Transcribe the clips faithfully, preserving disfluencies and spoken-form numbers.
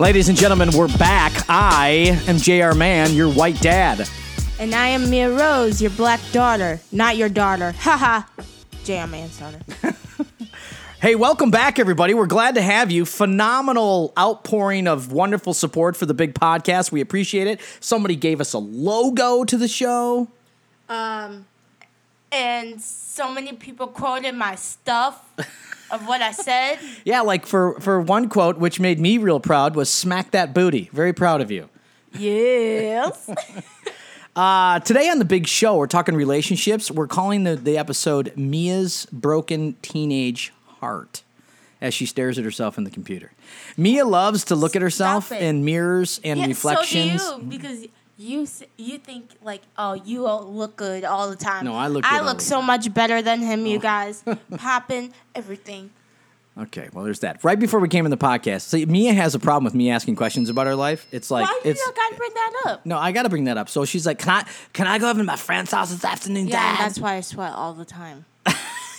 Ladies and gentlemen, we're back. I am J R. Mann, your white dad. And I am Mia Rose, your black daughter. Not your daughter. Haha. J R. Mann's daughter. Hey, welcome back, everybody. We're glad to have you. Phenomenal outpouring of wonderful support for the big podcast. We appreciate it. Somebody gave us a logo to the show. Um, and so many people quoted my stuff of what I said. Yeah, like for, for one quote, which made me real proud, was "Smack that booty." Very proud of you. Yes. Uh, today on the big show, we're talking relationships. We're calling the, the episode "Mia's Broken Teenage Heart," as she stares at herself in the computer. Mia loves to look Stop at herself it. in mirrors and yeah, reflections. So do you, because you you think like, oh, you look good all the time. No, I look. Good I look so time. much better than him. Oh. You guys, popping everything. Okay, well, there's that. Right before we came in the podcast, see, Mia has a problem with me asking questions about her life. It's like, why do you not gotta bring that up? No, I gotta bring that up. So she's like, can I can I go over to my friend's house this afternoon, yeah, Dad? That's why I sweat all the time.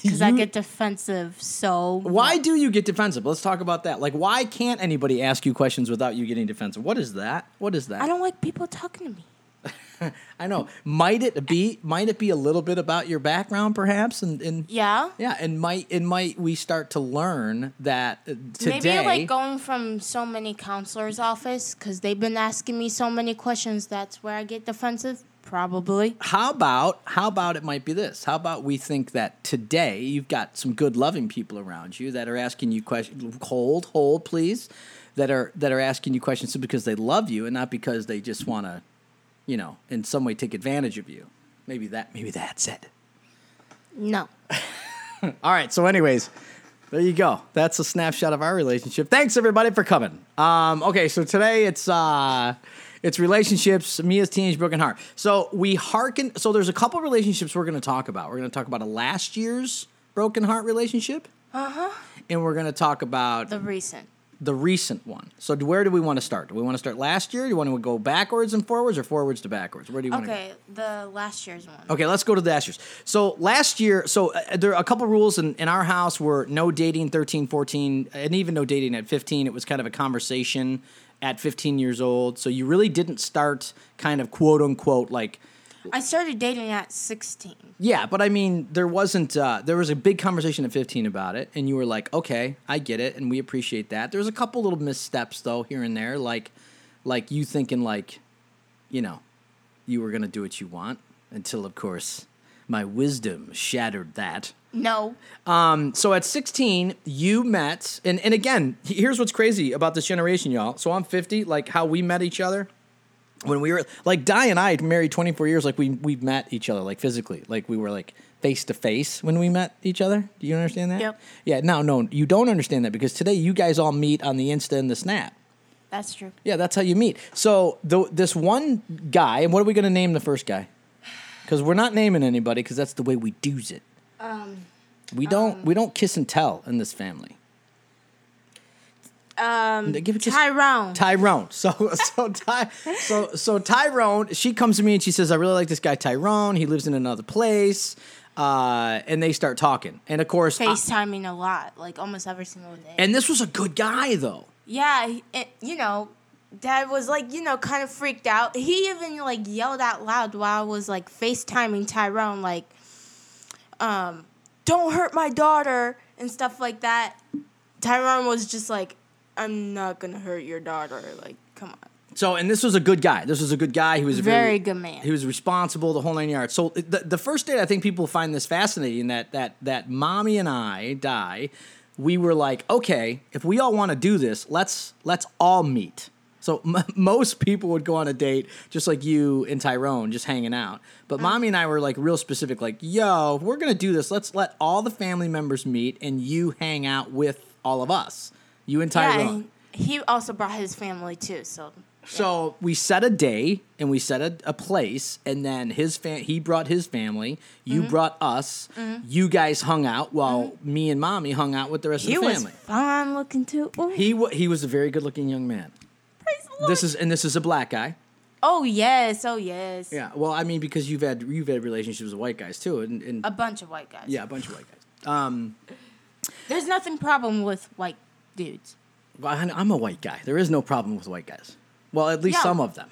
Because I get defensive, so... Why do you get defensive? Let's talk about that. Like, why can't anybody ask you questions without you getting defensive? What is that? What is that? I don't like people talking to me. I know. Might it be Might it be a little bit about your background, perhaps? And, and Yeah? Yeah, and might and might we start to learn that today... Maybe, like, going from so many counselors' office, because they've been asking me so many questions, that's where I get defensive. Probably. How about, how about it might be this? How about we think that today you've got some good loving people around you that are asking you questions, hold, hold, please, that are that are asking you questions because they love you and not because they just want to, you know, in some way take advantage of you. Maybe that, maybe that's it. No. All right. So anyways, there you go. That's a snapshot of our relationship. Thanks, everybody, for coming. Um, okay. So today it's... Uh, It's relationships, Mia's teenage broken heart. So we hearken. So there's a couple of relationships we're going to talk about. We're going to talk about a last year's broken heart relationship. Uh-huh. And we're going to talk about... The recent. The recent one. So where do we want to start? Do we want to start last year? Do you want to go backwards and forwards or forwards to backwards? Where do you want okay, to go? Okay, the last year's one. Okay, let's go to the last year's. So last year, so uh, there are a couple rules in, in our house were no dating thirteen, fourteen, and even no dating at fifteen. It was kind of a conversation at fifteen years old. So you really didn't start kind of quote unquote like... I started dating at sixteen. Yeah, but I mean, there wasn't, uh, there was a big conversation at fifteen about it, and you were like, okay, I get it, and we appreciate that. There was a couple little missteps, though, here and there, like like you thinking, like, you know, you were going to do what you want, until, of course, my wisdom shattered that. No. Um, so at sixteen, you met, and, and again, here's what's crazy about this generation, y'all. So I'm fifty, like how we met each other. When we were, like, Di and I married twenty-four years, like, we we met each other, like, physically. Like, we were, like, face-to-face when we met each other. Do you understand that? Yep. Yeah, no, no, you don't understand that because today you guys all meet on the Insta and the Snap. That's true. Yeah, that's how you meet. So, the, this one guy, and what are we going to name the first guy? Because we're not naming anybody because that's the way we do's it. Um, we don't um, we don't kiss and tell in this family. Um, Tyrone. Tyrone. So so Ty, so so Tyrone. She comes to me and she says, "I really like this guy Tyrone. He lives in another place." Uh, and they start talking, and of course, FaceTiming I, a lot, like almost every single day. And this was a good guy, though. Yeah, it, you know, Dad was like, you know, kind of freaked out. He even like yelled out loud while I was like FaceTiming Tyrone, like, um, "Don't hurt my daughter" and stuff like that. Tyrone was just like, "I'm not going to hurt your daughter." Like, come on. So, and this was a good guy. This was a good guy. He was a very, very good man. He was responsible, the whole nine yards. So, the, the first date, I think people find this fascinating that that that Mommy and I, Di, we were like, okay, if we all want to do this, let's let's all meet. So, m- most people would go on a date, just like you and Tyrone, just hanging out. But mm-hmm. Mommy and I were like real specific, like, yo, if we're going to do this, let's let all the family members meet and you hang out with all of us. You and Tyrone. Yeah, he also brought his family, too. So yeah. So we set a day, and we set a, a place, and then his fa- he brought his family. You mm-hmm. brought us. Mm-hmm. You guys hung out while mm-hmm. me and Mommy hung out with the rest he of the family. He was fine looking, too. Ooh. He w- He was a very good-looking young man. Praise the Lord. This is, and this is a black guy. Oh, yes. Oh, yes. Yeah. Well, I mean, because you've had you've had relationships with white guys, too. and, and A bunch of white guys. Yeah, a bunch of white guys. Um, There's nothing problem with white dudes. I'm a white guy. There is no problem with white guys. Well, at least Yo. some of them.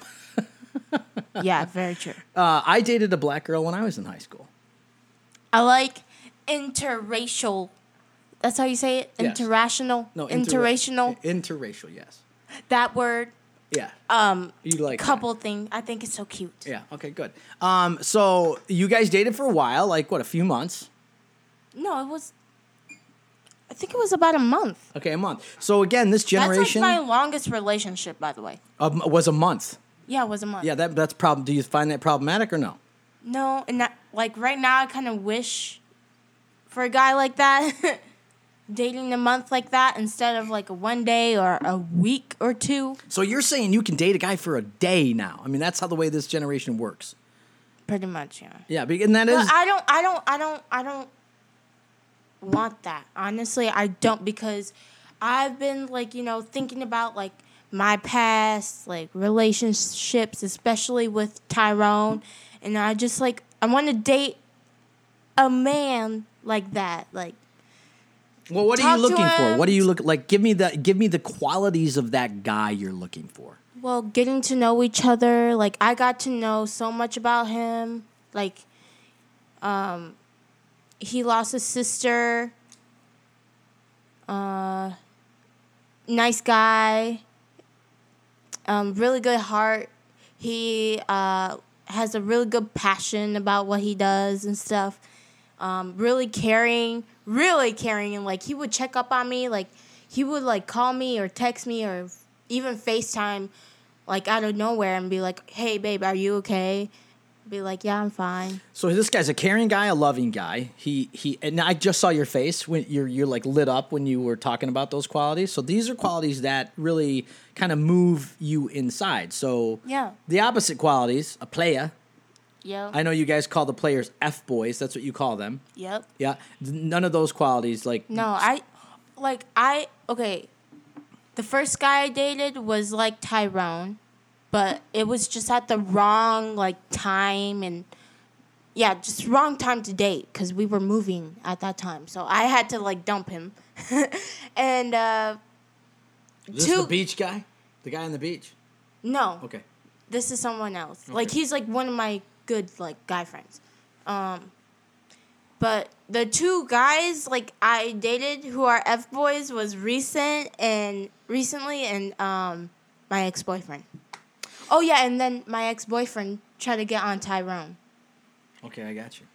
Yeah, very true. Uh, I dated a black girl when I was in high school. I like interracial. That's how you say it? Yes. Interrational? No, interracial. Interracial, yes. That word. Yeah. Um, you like couple that. thing. I think it's so cute. Yeah. Okay, good. Um, so you guys dated for a while, like what, a few months? No, it was... I think it was about a month. Okay, a month. So again, this generation... That's like my longest relationship, by the way. Uh, was a month. Yeah, it was a month. Yeah, that that's problem. Do you find that problematic or no? No, and that, like right now, I kind of wish for a guy like that, dating a month like that instead of like a one day or a week or two. So you're saying you can date a guy for a day now? I mean, that's how the way this generation works. Pretty much, yeah. Yeah, and that but is. I don't. I don't. I don't. I don't. want that. Honestly, I don't, because I've been like, you know, thinking about like my past, like relationships, especially with Tyrone, and I just like, I want to date a man like that. Like, well, what are you looking for? What do you look like? Give me the, give me the qualities of that guy you're looking for. Well, getting to know each other. Like, I got to know so much about him. Like, um, he lost his sister. Uh, nice guy. Um, really good heart. He uh, has a really good passion about what he does and stuff. Um, really caring. Really caring. And, like, he would check up on me. Like, he would, like, call me or text me or even FaceTime, like, out of nowhere and be like, hey, babe, are you okay? Be like, yeah, I'm fine. So this guy's a caring guy, a loving guy. He he, and I just saw your face when you're you're like lit up when you were talking about those qualities. So these are qualities that really kind of move you inside. So yeah, the opposite qualities, a playa. Yeah. I know you guys call the players F boys. That's what you call them. Yep. Yeah. None of those qualities, like. No, I, like I okay. The first guy I dated was like Tyrone. But it was just at the wrong, like, time and, yeah, just wrong time to date because we were moving at that time. So I had to, like, dump him. and, uh... Is this two... the beach guy? The guy on the beach? No. Okay. This is someone else. Okay. Like, he's, like, one of my good, like, guy friends. Um, but the two guys, like, I dated who are F-boys was recent and... Recently and, um, my ex-boyfriend. Oh, yeah, and then my ex-boyfriend tried to get on Tyrone. Okay, I got you.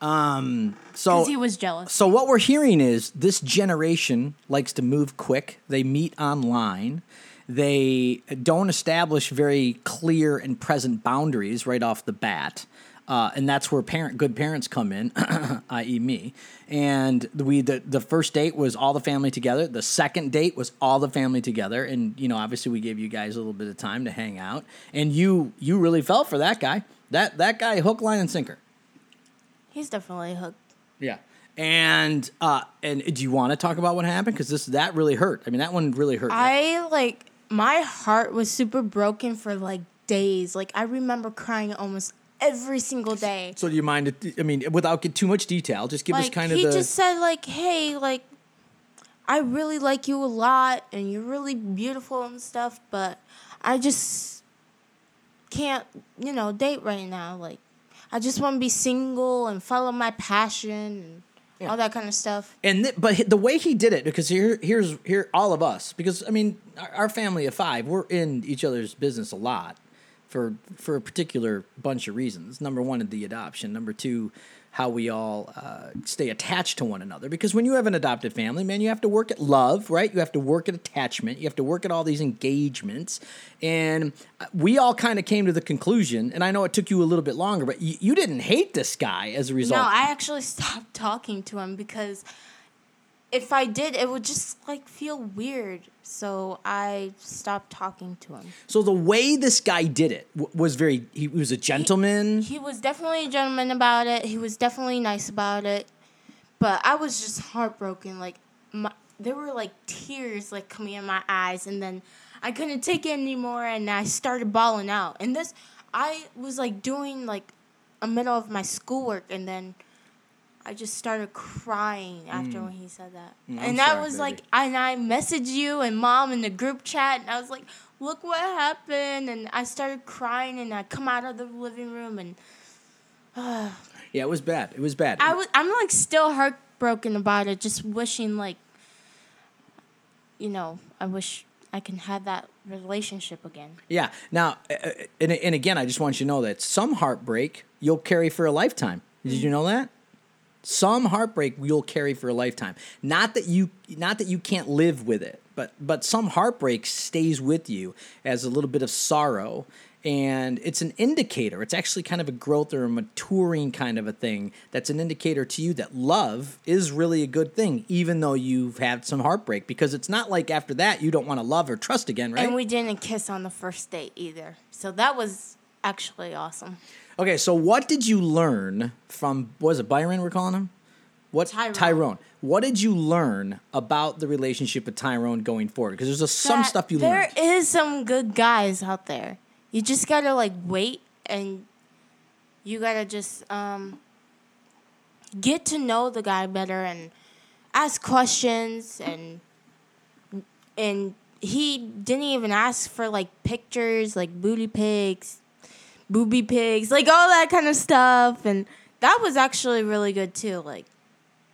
Um, so, because he was jealous. So what we're hearing is this generation likes to move quick. They meet online. They don't establish very clear and present boundaries right off the bat. Uh, and that's where parent good parents come in, that is me. And we the, the first date was all the family together. The second date was all the family together. And, you know, obviously we gave you guys a little bit of time to hang out. And you you really fell for that guy. That that guy, hook, line, and sinker. He's definitely hooked. Yeah. And uh, and do you want to talk about what happened? Because this that really hurt. I mean, that one really hurt. I, me. like, my heart was super broken for, like, days. Like, I remember crying almost every single day. So do you mind, I mean, without getting too much detail, just give like, us kind of the... He just said, like, hey, like, I really like you a lot, and you're really beautiful and stuff, but I just can't, you know, date right now. Like, I just want to be single and follow my passion and yeah. all that kind of stuff. And th- But the way he did it, because here, here's here all of us, because, I mean, our, our family of five, we're in each other's business a lot. For for a particular bunch of reasons. Number one, the adoption. Number two, how we all uh, stay attached to one another. Because when you have an adopted family, man, you have to work at love, right? You have to work at attachment. You have to work at all these engagements. And we all kind of came to the conclusion, and I know it took you a little bit longer, but you, you didn't hate this guy as a result. No, I actually stopped talking to him because if I did, it would just, like, feel weird. So I stopped talking to him. So the way this guy did it was very... He was a gentleman. He, he was definitely a gentleman about it. He was definitely nice about it. But I was just heartbroken. Like, my, there were, like, tears, like, coming in my eyes. And then I couldn't take it anymore, and I started bawling out. And this... I was, like, doing, like, a middle of my schoolwork, and then... I just started crying after mm. when he said that. Mm, and that was baby. like, and I messaged you and mom in the group chat, and I was like, look what happened. And I started crying, and I come out of the living room, and... Uh, yeah, it was bad. It was bad. I was, I'm, like, still heartbroken about it, just wishing, like, you know, I wish I can have that relationship again. Yeah. Now, uh, and, and again, I just want you to know that some heartbreak you'll carry for a lifetime. Did mm-hmm. you know that? Some heartbreak you'll carry for a lifetime. Not that you, not that you can't live with it, but but some heartbreak stays with you as a little bit of sorrow, and it's an indicator. It's actually kind of a growth or a maturing kind of a thing. That's an indicator to you that love is really a good thing, even though you've had some heartbreak. Because it's not like after that you don't want to love or trust again, right? And we didn't kiss on the first date either, so that was actually awesome. Okay, so what did you learn from, what was it, Byron we're calling him? What, Tyrone. Tyrone. What did you learn about the relationship with Tyrone going forward? Because there's a, some that stuff you there learned. There is some good guys out there. You just got to, like, wait, and you got to just um, get to know the guy better and ask questions. And and he didn't even ask for, like, pictures, like booty pics. Booby pigs, like all that kind of stuff, and that was actually really good too. Like,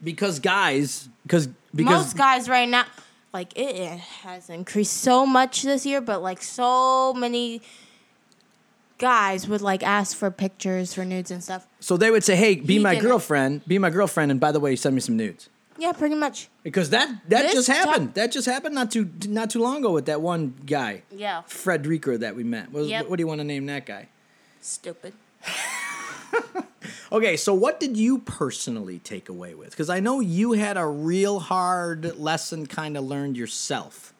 because guys, because because most guys right now, like it, it has increased so much this year, but like so many guys would like ask for pictures, for nudes and stuff. So they would say, "Hey, be he my didn't. girlfriend, be my girlfriend," and by the way, send me some nudes. Yeah, pretty much. Because that that this just happened. Talk- that just happened not too not too long ago with that one guy. Yeah, Frederico that we met. What, yep. what do you want to name that guy? Stupid. Okay, so what did you personally take away with? Because I know you had a real hard lesson kind of learned yourself.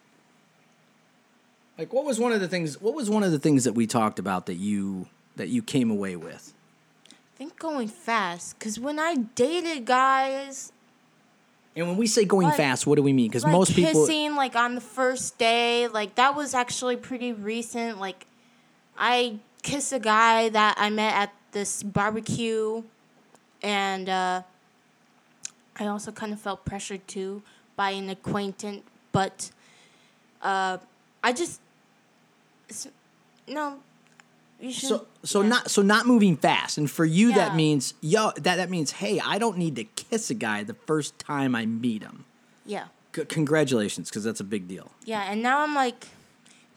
Like, what was one of the things? What was one of the things that we talked about that you that you came away with? I think going fast. Because when I dated guys, and when we say going like, fast, what do we mean? Because like most people kissing like on the first day, like that was actually pretty recent. Like, I. Kiss a guy that I met at this barbecue, and uh, I also kind of felt pressured too by an acquaintance, but uh, I just no. You should, so so yeah. not so not moving fast, and for you yeah. that means yo that that means hey, I don't need to kiss a guy the first time I meet him. Yeah. C- congratulations, because that's a big deal. Yeah, and now I'm like.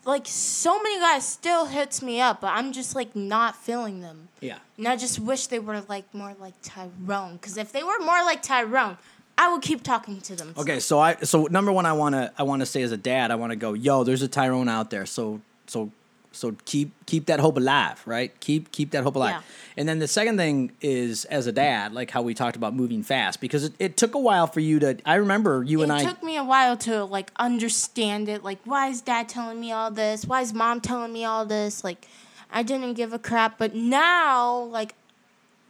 Like, so many guys still hits me up, but I'm just, like, not feeling them. Yeah. And I just wish they were, like, more like Tyrone. Because if they were more like Tyrone, I would keep talking to them. Okay, so I so number one I want to I want to say as a dad, I want to go, yo, there's a Tyrone out there. So so so keep keep that hope alive, right? Keep keep that hope alive. Yeah. And then the second thing is, as a dad, like how we talked about moving fast. Because it, it took a while for you to, I remember you it and I. It took me a while to, like, understand it. Like, why is dad telling me all this? Why is mom telling me all this? Like, I didn't give a crap. But now, like,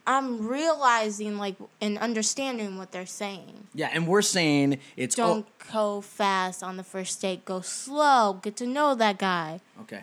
I'm realizing, like, and understanding what they're saying. Yeah, and we're saying it's. Don't oh. go fast on the first date. Go slow. Get to know that guy. Okay.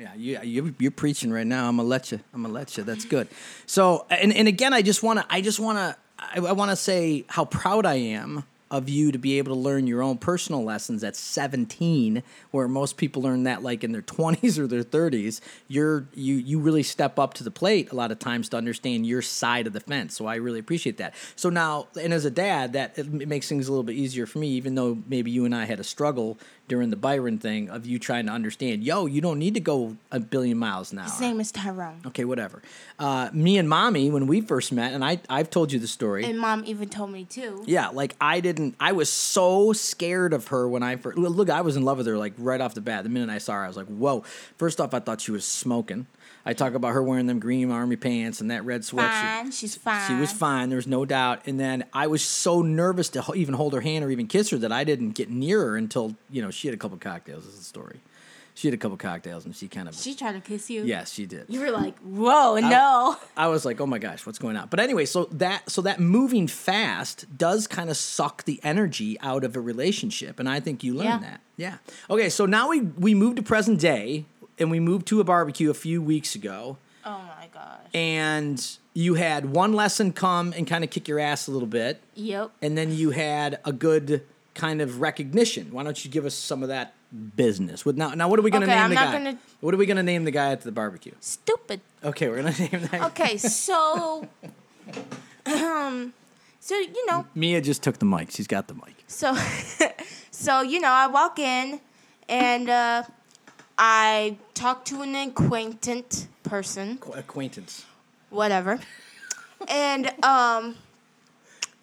Yeah, you, you you're preaching right now. I'm gonna let you. I'm gonna let you. That's good. So, and, and again, I just wanna, I just wanna, I, I wanna say how proud I am of you to be able to learn your own personal lessons at seventeen, where most people learn that like in their twenties or their thirties. You're you you really step up to the plate a lot of times to understand your side of the fence. So I really appreciate that. So now, and as a dad, that it makes things a little bit easier for me, even though maybe you and I had a struggle during the Byron thing of you trying to understand, yo, you don't need to go a billion miles an hour. His name is Tyrone. Okay, whatever. Uh, me and Mommy, when we first met, and I, I've told you the story. And Mom even told me too. Yeah, like I didn't, I was so scared of her when I first, look, I was in love with her like right off the bat. The minute I saw her, I was like, whoa. First off, I thought she was smoking. I talk about her wearing them green army pants and that red sweatshirt. Fine, she's fine. She was fine, there was no doubt. And then I was so nervous to even hold her hand or even kiss her that I didn't get near her until, you know, she had a couple cocktails. This is the story. She had a couple cocktails and she kind of... She tried to kiss you? Yes, she did. You were like, whoa, I, no. I was like, oh my gosh, what's going on? But anyway, so that so that moving fast does kind of suck the energy out of a relationship. And I think you learned yeah. that. Yeah. Okay, so now we, we move to present day. And we moved to a barbecue a few weeks ago. Oh, my gosh. And you had one lesson come and kind of kick your ass a little bit. Yep. And then you had a good kind of recognition. Why don't you give us some of that business? With Now, now what are we going to okay, name I'm the not guy? Gonna... What are we going to name the guy at the barbecue? Stupid. Okay, we're going to name that Okay, guy. so... um, so, you know... Mia just took the mic. She's got the mic. So, so you know, I walk in and... Uh, I talked to an acquaintance person. Acquaintance. Whatever. And, um,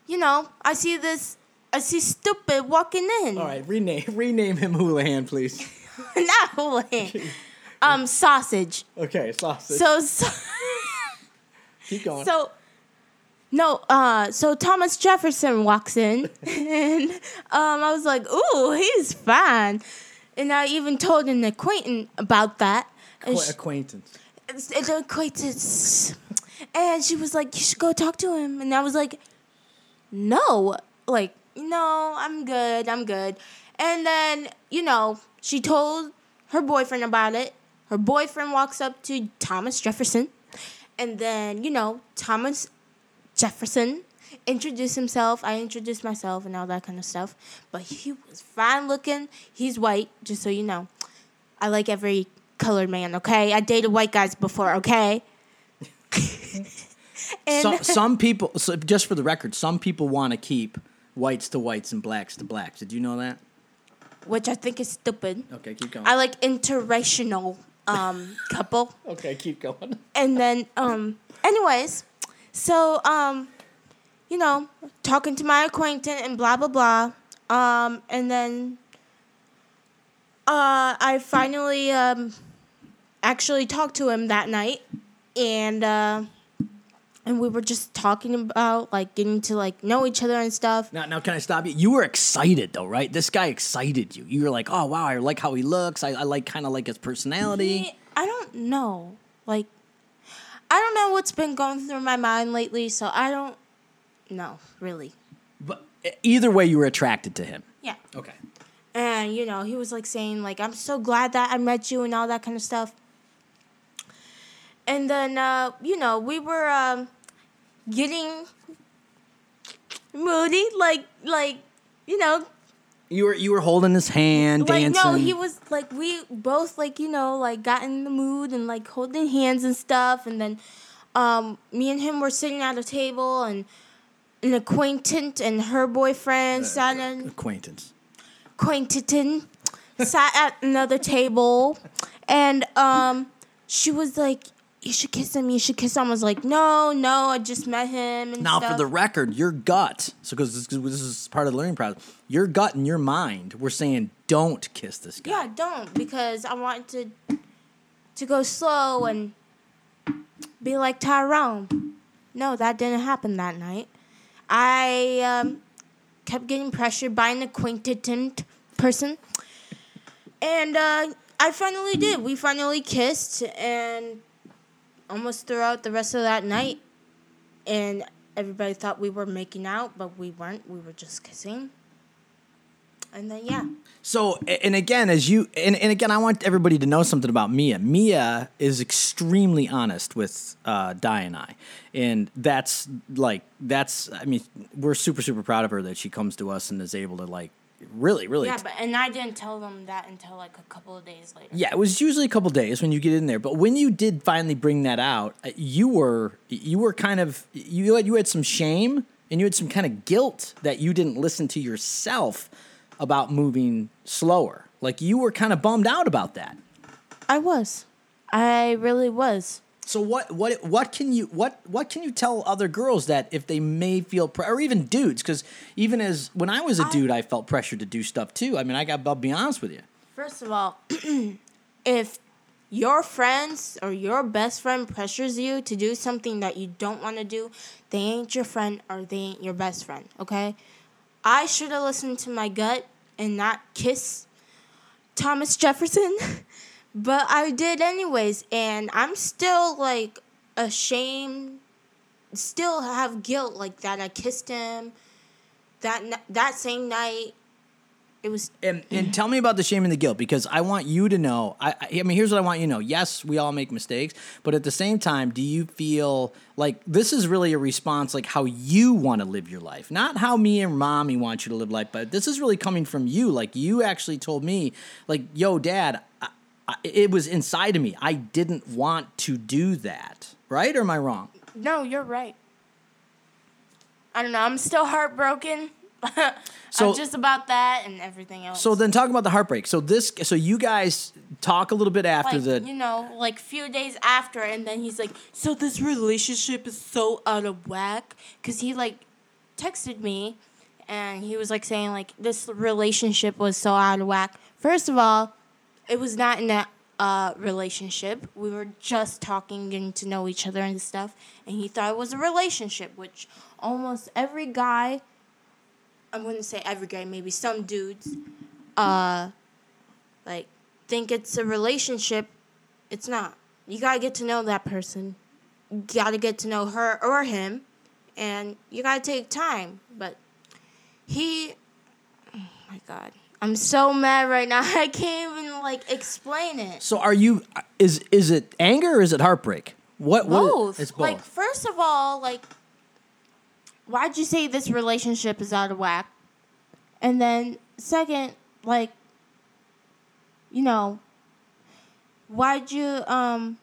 you know, I see this, I see stupid walking in. All right, rename rename him Houlihan, please. Not Houlihan. Um, Sausage. Okay, Sausage. So, so keep going. So, no, uh, so Thomas Jefferson walks in. And um, I was like, ooh, he's fine. And I even told an acquaintance about that. Qu- she, acquaintance. An acquaintance. And she was like, you should go talk to him. And I was like, no. Like, no, I'm good. I'm good. And then, you know, she told her boyfriend about it. Her boyfriend walks up to Thomas Jefferson. And then, you know, Thomas Jefferson introduced himself. I introduced myself and all that kind of stuff. But he was fine looking. He's white, just so you know. I like every colored man, okay? I dated white guys before, okay? and some, some people, so just for the record, some people want to keep whites to whites and blacks to blacks. Did you know that? Which I think is stupid. Okay, keep going. I like interracial um, couple. Okay, keep going. And then, um, anyways, so... um. You know, talking to my acquaintance and blah, blah, blah. Um, and then uh, I finally um, actually talked to him that night. And uh, and we were just talking about, like, getting to, like, know each other and stuff. Now, now, can I stop you? You were excited, though, right? This guy excited you. You were like, oh, wow, I like how he looks. I, I like kind of like his personality. He, I don't know. Like, I don't know what's been going through my mind lately, so I don't. No, really. But either way, you were attracted to him. Yeah. Okay. And, you know, he was, like, saying, like, I'm so glad that I met you and all that kind of stuff. And then, uh, you know, we were um, getting moody, like, like, you know. You were you were holding his hand, like, dancing. No, he was, like, we both, like, you know, like, got in the mood and, like, holding hands and stuff. And then um, me and him were sitting at a table and... An acquaintance and her boyfriend uh, sat at... Acquaintance. Acquaintance sat at another table. And um, she was like, you should kiss him, you should kiss him. I was like, no, no, I just met him and now, stuff. For the record, your gut, so because this, this is part of the learning process, your gut and your mind were saying, don't kiss this guy. Yeah, don't, because I wanted to, to go slow and be like Tyrone. No, that didn't happen that night. I um, kept getting pressured by an acquaintance person. And uh, I finally did. We finally kissed and almost throughout the rest of that night. And everybody thought we were making out, but we weren't. We were just kissing. And then, yeah. So, and again, as you, and, and again, I want everybody to know something about Mia. Mia is extremely honest with uh, Di and I. And that's like, that's, I mean, we're super, super proud of her that she comes to us and is able to, like, really, really. Yeah, but, and I didn't tell them that until, like, a couple of days later. Yeah, it was usually a couple of days when you get in there. But when you did finally bring that out, you were, you were kind of, you had, you had some shame and you had some kind of guilt that you didn't listen to yourself about moving slower. Like, you were kind of bummed out about that. I was. I really was. So what what what can you what what can you tell other girls that if they may feel pre- or even dudes, cuz even as when I was a I, dude I felt pressure to do stuff too. I mean, I got I'll be honest with you. First of all, if your friends or your best friend pressures you to do something that you don't want to do, they ain't your friend or they ain't your best friend, okay? I should have listened to my gut and not kiss Thomas Jefferson, but I did anyways, and I'm still, like, ashamed, still have guilt, like, that I kissed him that that same night, It was. And, and tell me about the shame and the guilt, because I want you to know. I, I mean, here's what I want you to know. Yes, we all make mistakes, but at the same time, do you feel like this is really a response, like how you want to live your life, not how me and mommy want you to live life, but this is really coming from you. Like you actually told me, like, yo, Dad, I, I, it was inside of me. I didn't want to do that. Right? Or am I wrong? No, you're right. I don't know. I'm still heartbroken. So I'm just about that and everything else. So then talk about the heartbreak. So this, so you guys talk a little bit after, like, the... You know, like few days after, and then he's like, so this relationship is so out of whack. Because he like texted me and he was like saying like this relationship was so out of whack. First of all, it was not in that uh, relationship. We were just talking, getting to know each other and stuff. And he thought it was a relationship, which almost every guy... I wouldn't say every guy, maybe some dudes, uh, like, think it's a relationship. It's not. You gotta get to know that person. You gotta get to know her or him, and you gotta take time. But he, oh my God, I'm so mad right now. I can't even, like, explain it. So are you, is is it anger or is it heartbreak? What? Both. What is, it's both. Like, first of all, like, why'd you say this relationship is out of whack? And then, second, like, you know, why'd you um,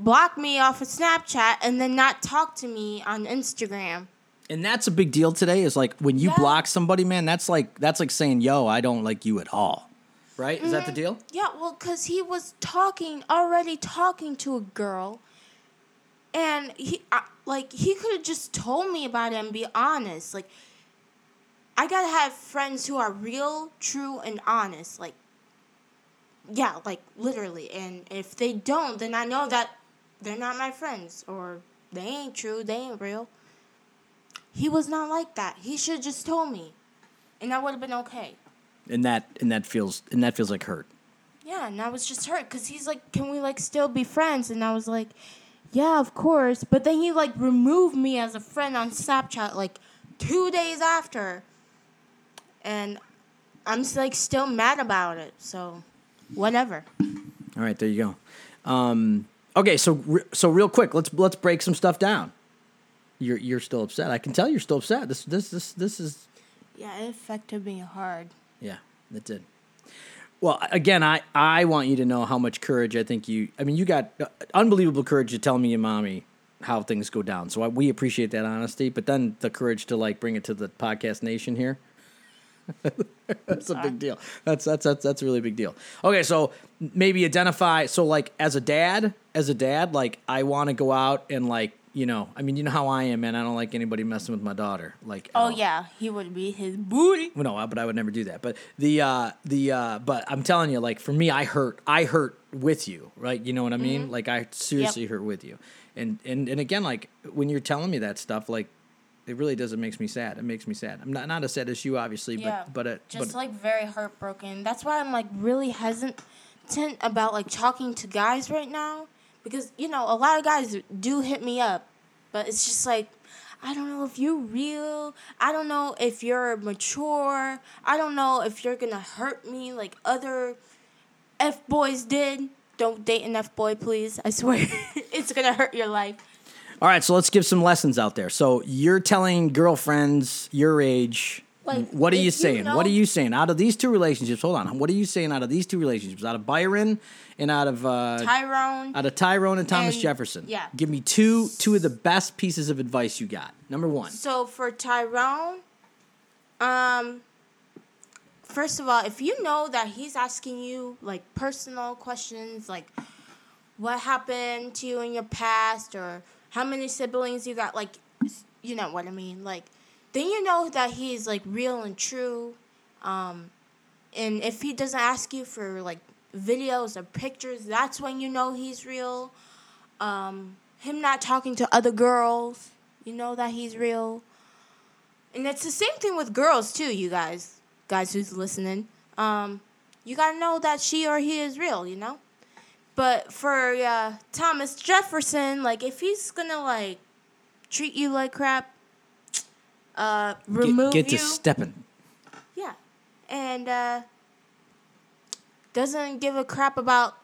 block me off of Snapchat and then not talk to me on Instagram? And that's a big deal today, is like when you yeah. block somebody, man, that's like that's like saying, yo, I don't like you at all. Right? Mm-hmm. Is that the deal? Yeah, well, because he was talking, already talking to a girl. And he, I, like, he could have just told me about it and be honest. Like, I gotta have friends who are real, true, and honest. Like, yeah, like, literally. And if they don't, then I know that they're not my friends. Or they ain't true, they ain't real. He was not like that. He should have just told me. And that would have been okay. And that, and that feels, and that feels like hurt. Yeah, and I was just hurt. Because he's like, can we, like, still be friends? And I was like... yeah, of course. But then he, like, removed me as a friend on Snapchat, like, two days after. And I'm, like, still mad about it. So, whatever. All right, there you go. Um, okay, so re- so real quick, let's let's break some stuff down. You're you're still upset. I can tell you're still upset. This this this this is... yeah, it affected me hard. Yeah, it did. Well, again, I, I want you to know how much courage I think you... I mean, you got unbelievable courage to tell me and Mommy how things go down. So I, we appreciate that honesty, but then the courage to, like, bring it to the podcast nation here. That's a big deal. That's, that's that's that's a really big deal. Okay, so maybe identify... So, like, as a dad, as a dad, like, I want to go out and, like, you know... I mean, you know how I am, man. I don't like anybody messing with my daughter. Like, oh, yeah. He would be his booty. Well, no, but I would never do that. But the, uh, the, uh, but I'm telling you, like, for me, I hurt, I hurt with you, right? You know what I mean? Mm-hmm. Like, I seriously yep. hurt with you. And, and, and again, like, when you're telling me that stuff, like, it really does, it makes me sad. It makes me sad. I'm not, not as sad as you, obviously, yeah. but, but, it, just, but, like, very heartbroken. That's why I'm, like, really hesitant about, like, talking to guys right now. Because, you know, a lot of guys do hit me up, but it's just like, I don't know if you're real. I don't know if you're mature. I don't know if you're going to hurt me like other F-boys did. Don't date an F-boy, please. I swear it's going to hurt your life. All right, so let's give some lessons out there. So you're telling girlfriends your age, like, what are you saying? You know, what are you saying? Out of these two relationships, hold on. What are you saying out of these two relationships? Out of Byron... and out of uh, Tyrone, out of Tyrone and Thomas and, Jefferson, yeah. Give me two two of the best pieces of advice you got. Number one. So for Tyrone, um, first of all, if you know that he's asking you like personal questions, like what happened to you in your past, or how many siblings you got, like, you know what I mean, like, then you know that he's like real and true, um, and if he doesn't ask you for like videos or pictures, that's when you know he's real. Um, him not talking to other girls, you know that he's real. And it's the same thing with girls too, you guys, guys who's listening. Um, you gotta know that she or he is real, you know? But for uh, Thomas Jefferson, like, if he's gonna, like, treat you like crap, uh, remove get, get you. Get to stepping. Yeah. and uh, doesn't give a crap about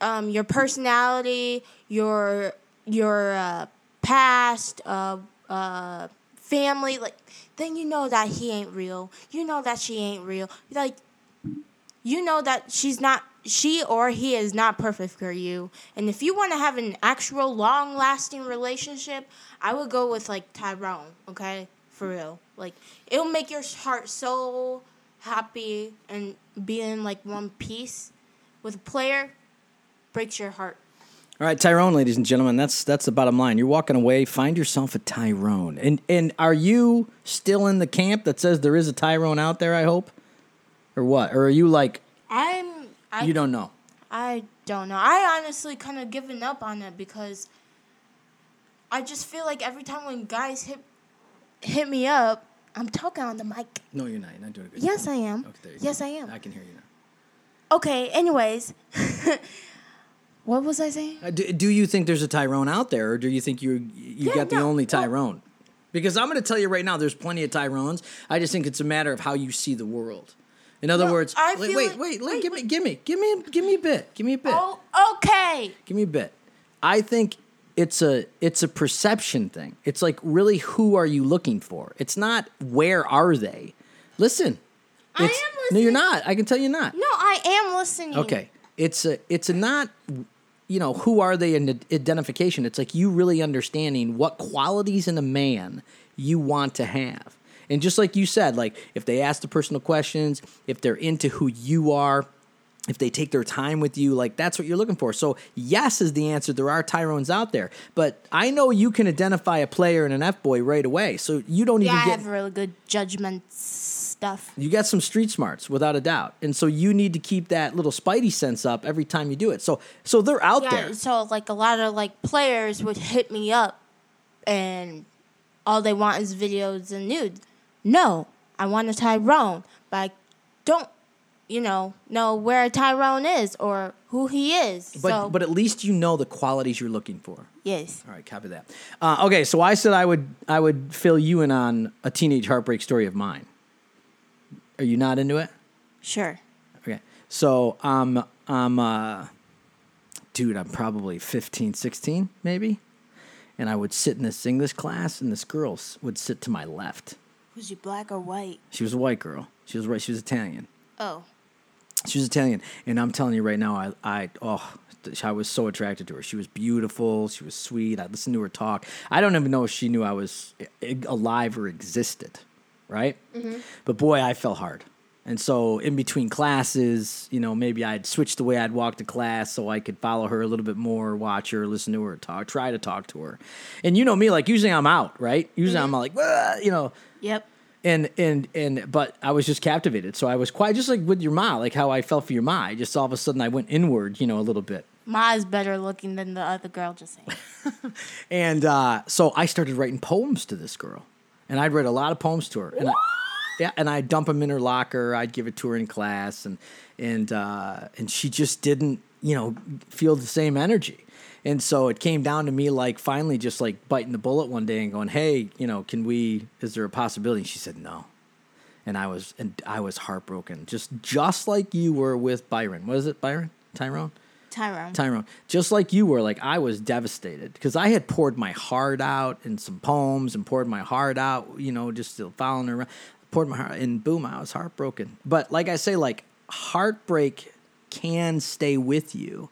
um, your personality, your your uh, past, uh, uh, family, like then you know that he ain't real. You know that she ain't real. Like you know that she's not. She or he is not perfect for you. And if you want to have an actual long-lasting relationship, I would go with, like, Tyrone, okay? For real. Like, it'll make your heart so happy and be in, like, one piece with a player breaks your heart. All right, Tyrone, ladies and gentlemen, that's that's the bottom line. You're walking away. Find yourself a Tyrone. And, and are you still in the camp that says there is a Tyrone out there, I hope? Or what? Or are you, like... I'm... I, you don't know. I don't know. I honestly kind of given up on it because I just feel like every time when guys hit hit me up, I'm talking on the mic. No, you're not. You're not doing a good job. Yes, I am. Okay, there you yes, go. I am. I can hear you now. Okay, anyways. What was I saying? Uh, do, do you think there's a Tyrone out there, or do you think you you yeah, got no, the only Tyrone? Well, because I'm going to tell you right now, there's plenty of Tyrones. I just think it's a matter of how you see the world. In other no, words, wait, like, wait, wait, wait, give me, give me, give me, give me a bit, give me a bit. Oh, okay. Give me a bit. I think it's a, it's a perception thing. It's like really, who are you looking for? It's not where are they. Listen, I am listening. No, you're not. I can tell you not. No, I am listening. Okay, it's a, it's a not, you know, who are they in identification? It's like you really understanding what qualities in a man you want to have. And just like you said, like if they ask the personal questions, if they're into who you are, if they take their time with you, like that's what you're looking for. So yes is the answer. There are Tyrones out there. But I know you can identify a player and an F-boy right away. So you don't yeah, even I get... Yeah, I have really good judgment stuff. You got some street smarts, without a doubt. And so you need to keep that little spidey sense up every time you do it. So so they're out yeah, there. So like a lot of like players would hit me up and all they want is videos and nudes. No, I want a Tyrone, but I don't, you know, know where a Tyrone is or who he is. But so. But at least you know the qualities you're looking for. Yes. All right, copy that. Uh, okay, so I said I would I would fill you in on a teenage heartbreak story of mine. Are you not into it? Sure. Okay, so um, I'm, uh, dude, I'm probably fifteen, sixteen, maybe, and I would sit in this English class, and this girl would sit to my left. Was she black or white? She was a white girl. She was right. She was Italian. Oh. She was Italian, and I'm telling you right now, I, I, oh, I was so attracted to her. She was beautiful. She was sweet. I listened to her talk. I don't even know if she knew I was alive or existed, right? Mm-hmm. But boy, I fell hard. And so in between classes, you know, maybe I'd switch the way I'd walk to class so I could follow her a little bit more, watch her, listen to her talk, try to talk to her. And you know me, like usually I'm out, right? Usually mm-hmm. I'm like, ah, you know. Yep. And, and, and, but I was just captivated. So I was quite, just like with your ma, like how I felt for your ma. I just all of a sudden I went inward, you know, a little bit. Ma is better looking than the other girl, just saying. And uh, so I started writing poems to this girl. And I'd write a lot of poems to her. And I, yeah, and I'd dump them in her locker. I'd give it to her in class. And, and, uh, and she just didn't, you know, feel the same energy. And so it came down to me, like, finally just, like, biting the bullet one day and going, hey, you know, can we, is there a possibility? And she said no. And I was and I was heartbroken, just just like you were with Byron. What is it, Byron? Tyrone? Tyrone. Tyrone. Just like you were, like, I was devastated because I had poured my heart out in some poems and poured my heart out, you know, just still following her around. Poured my heart out, and boom, I was heartbroken. But like I say, like, heartbreak can stay with you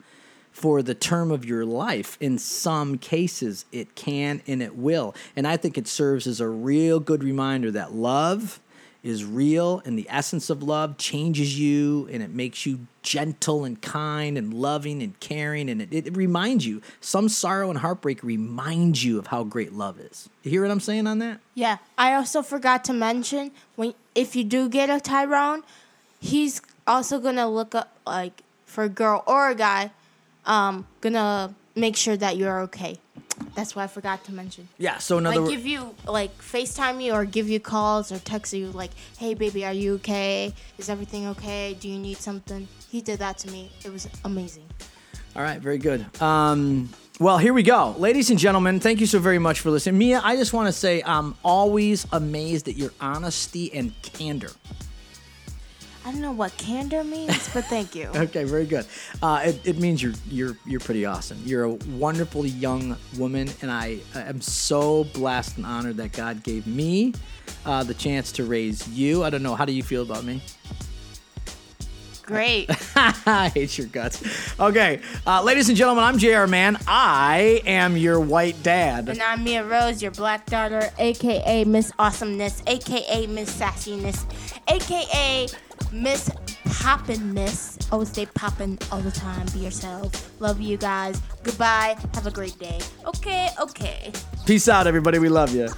for the term of your life. In some cases, it can and it will. And I think it serves as a real good reminder that love is real, and the essence of love changes you, and it makes you gentle and kind and loving and caring, and it, it reminds you. Some sorrow and heartbreak reminds you of how great love is. You hear what I'm saying on that? Yeah. I also forgot to mention, when if you do get a Tyrone, he's also going to look up, like, for a girl or a guy, Um, gonna make sure that you're okay. That's what I forgot to mention. Yeah, so another... Like, give you, like, FaceTime you or give you calls or text you, like, hey, baby, are you okay? Is everything okay? Do you need something? He did that to me. It was amazing. All right, very good. Um... Well, here we go. Ladies and gentlemen, thank you so very much for listening. Mia, I just want to say I'm always amazed at your honesty and candor. I don't know what candor means, but thank you. Okay, very good. Uh, it, it means you're you're you're pretty awesome. You're a wonderful young woman, and I am so blessed and honored that God gave me uh, the chance to raise you. I don't know. How do you feel about me? Great. I hate your guts. Okay. Uh, ladies and gentlemen, I'm J R. Mann. I am your white dad. And I'm Mia Rose, your black daughter, a k a. Miss Awesomeness, a k a. Miss Sassiness, a k a. Miss Poppin' Miss. Always stay poppin' all the time. Be yourself. Love you guys. Goodbye. Have a great day. Okay, okay. Peace out, everybody. We love you.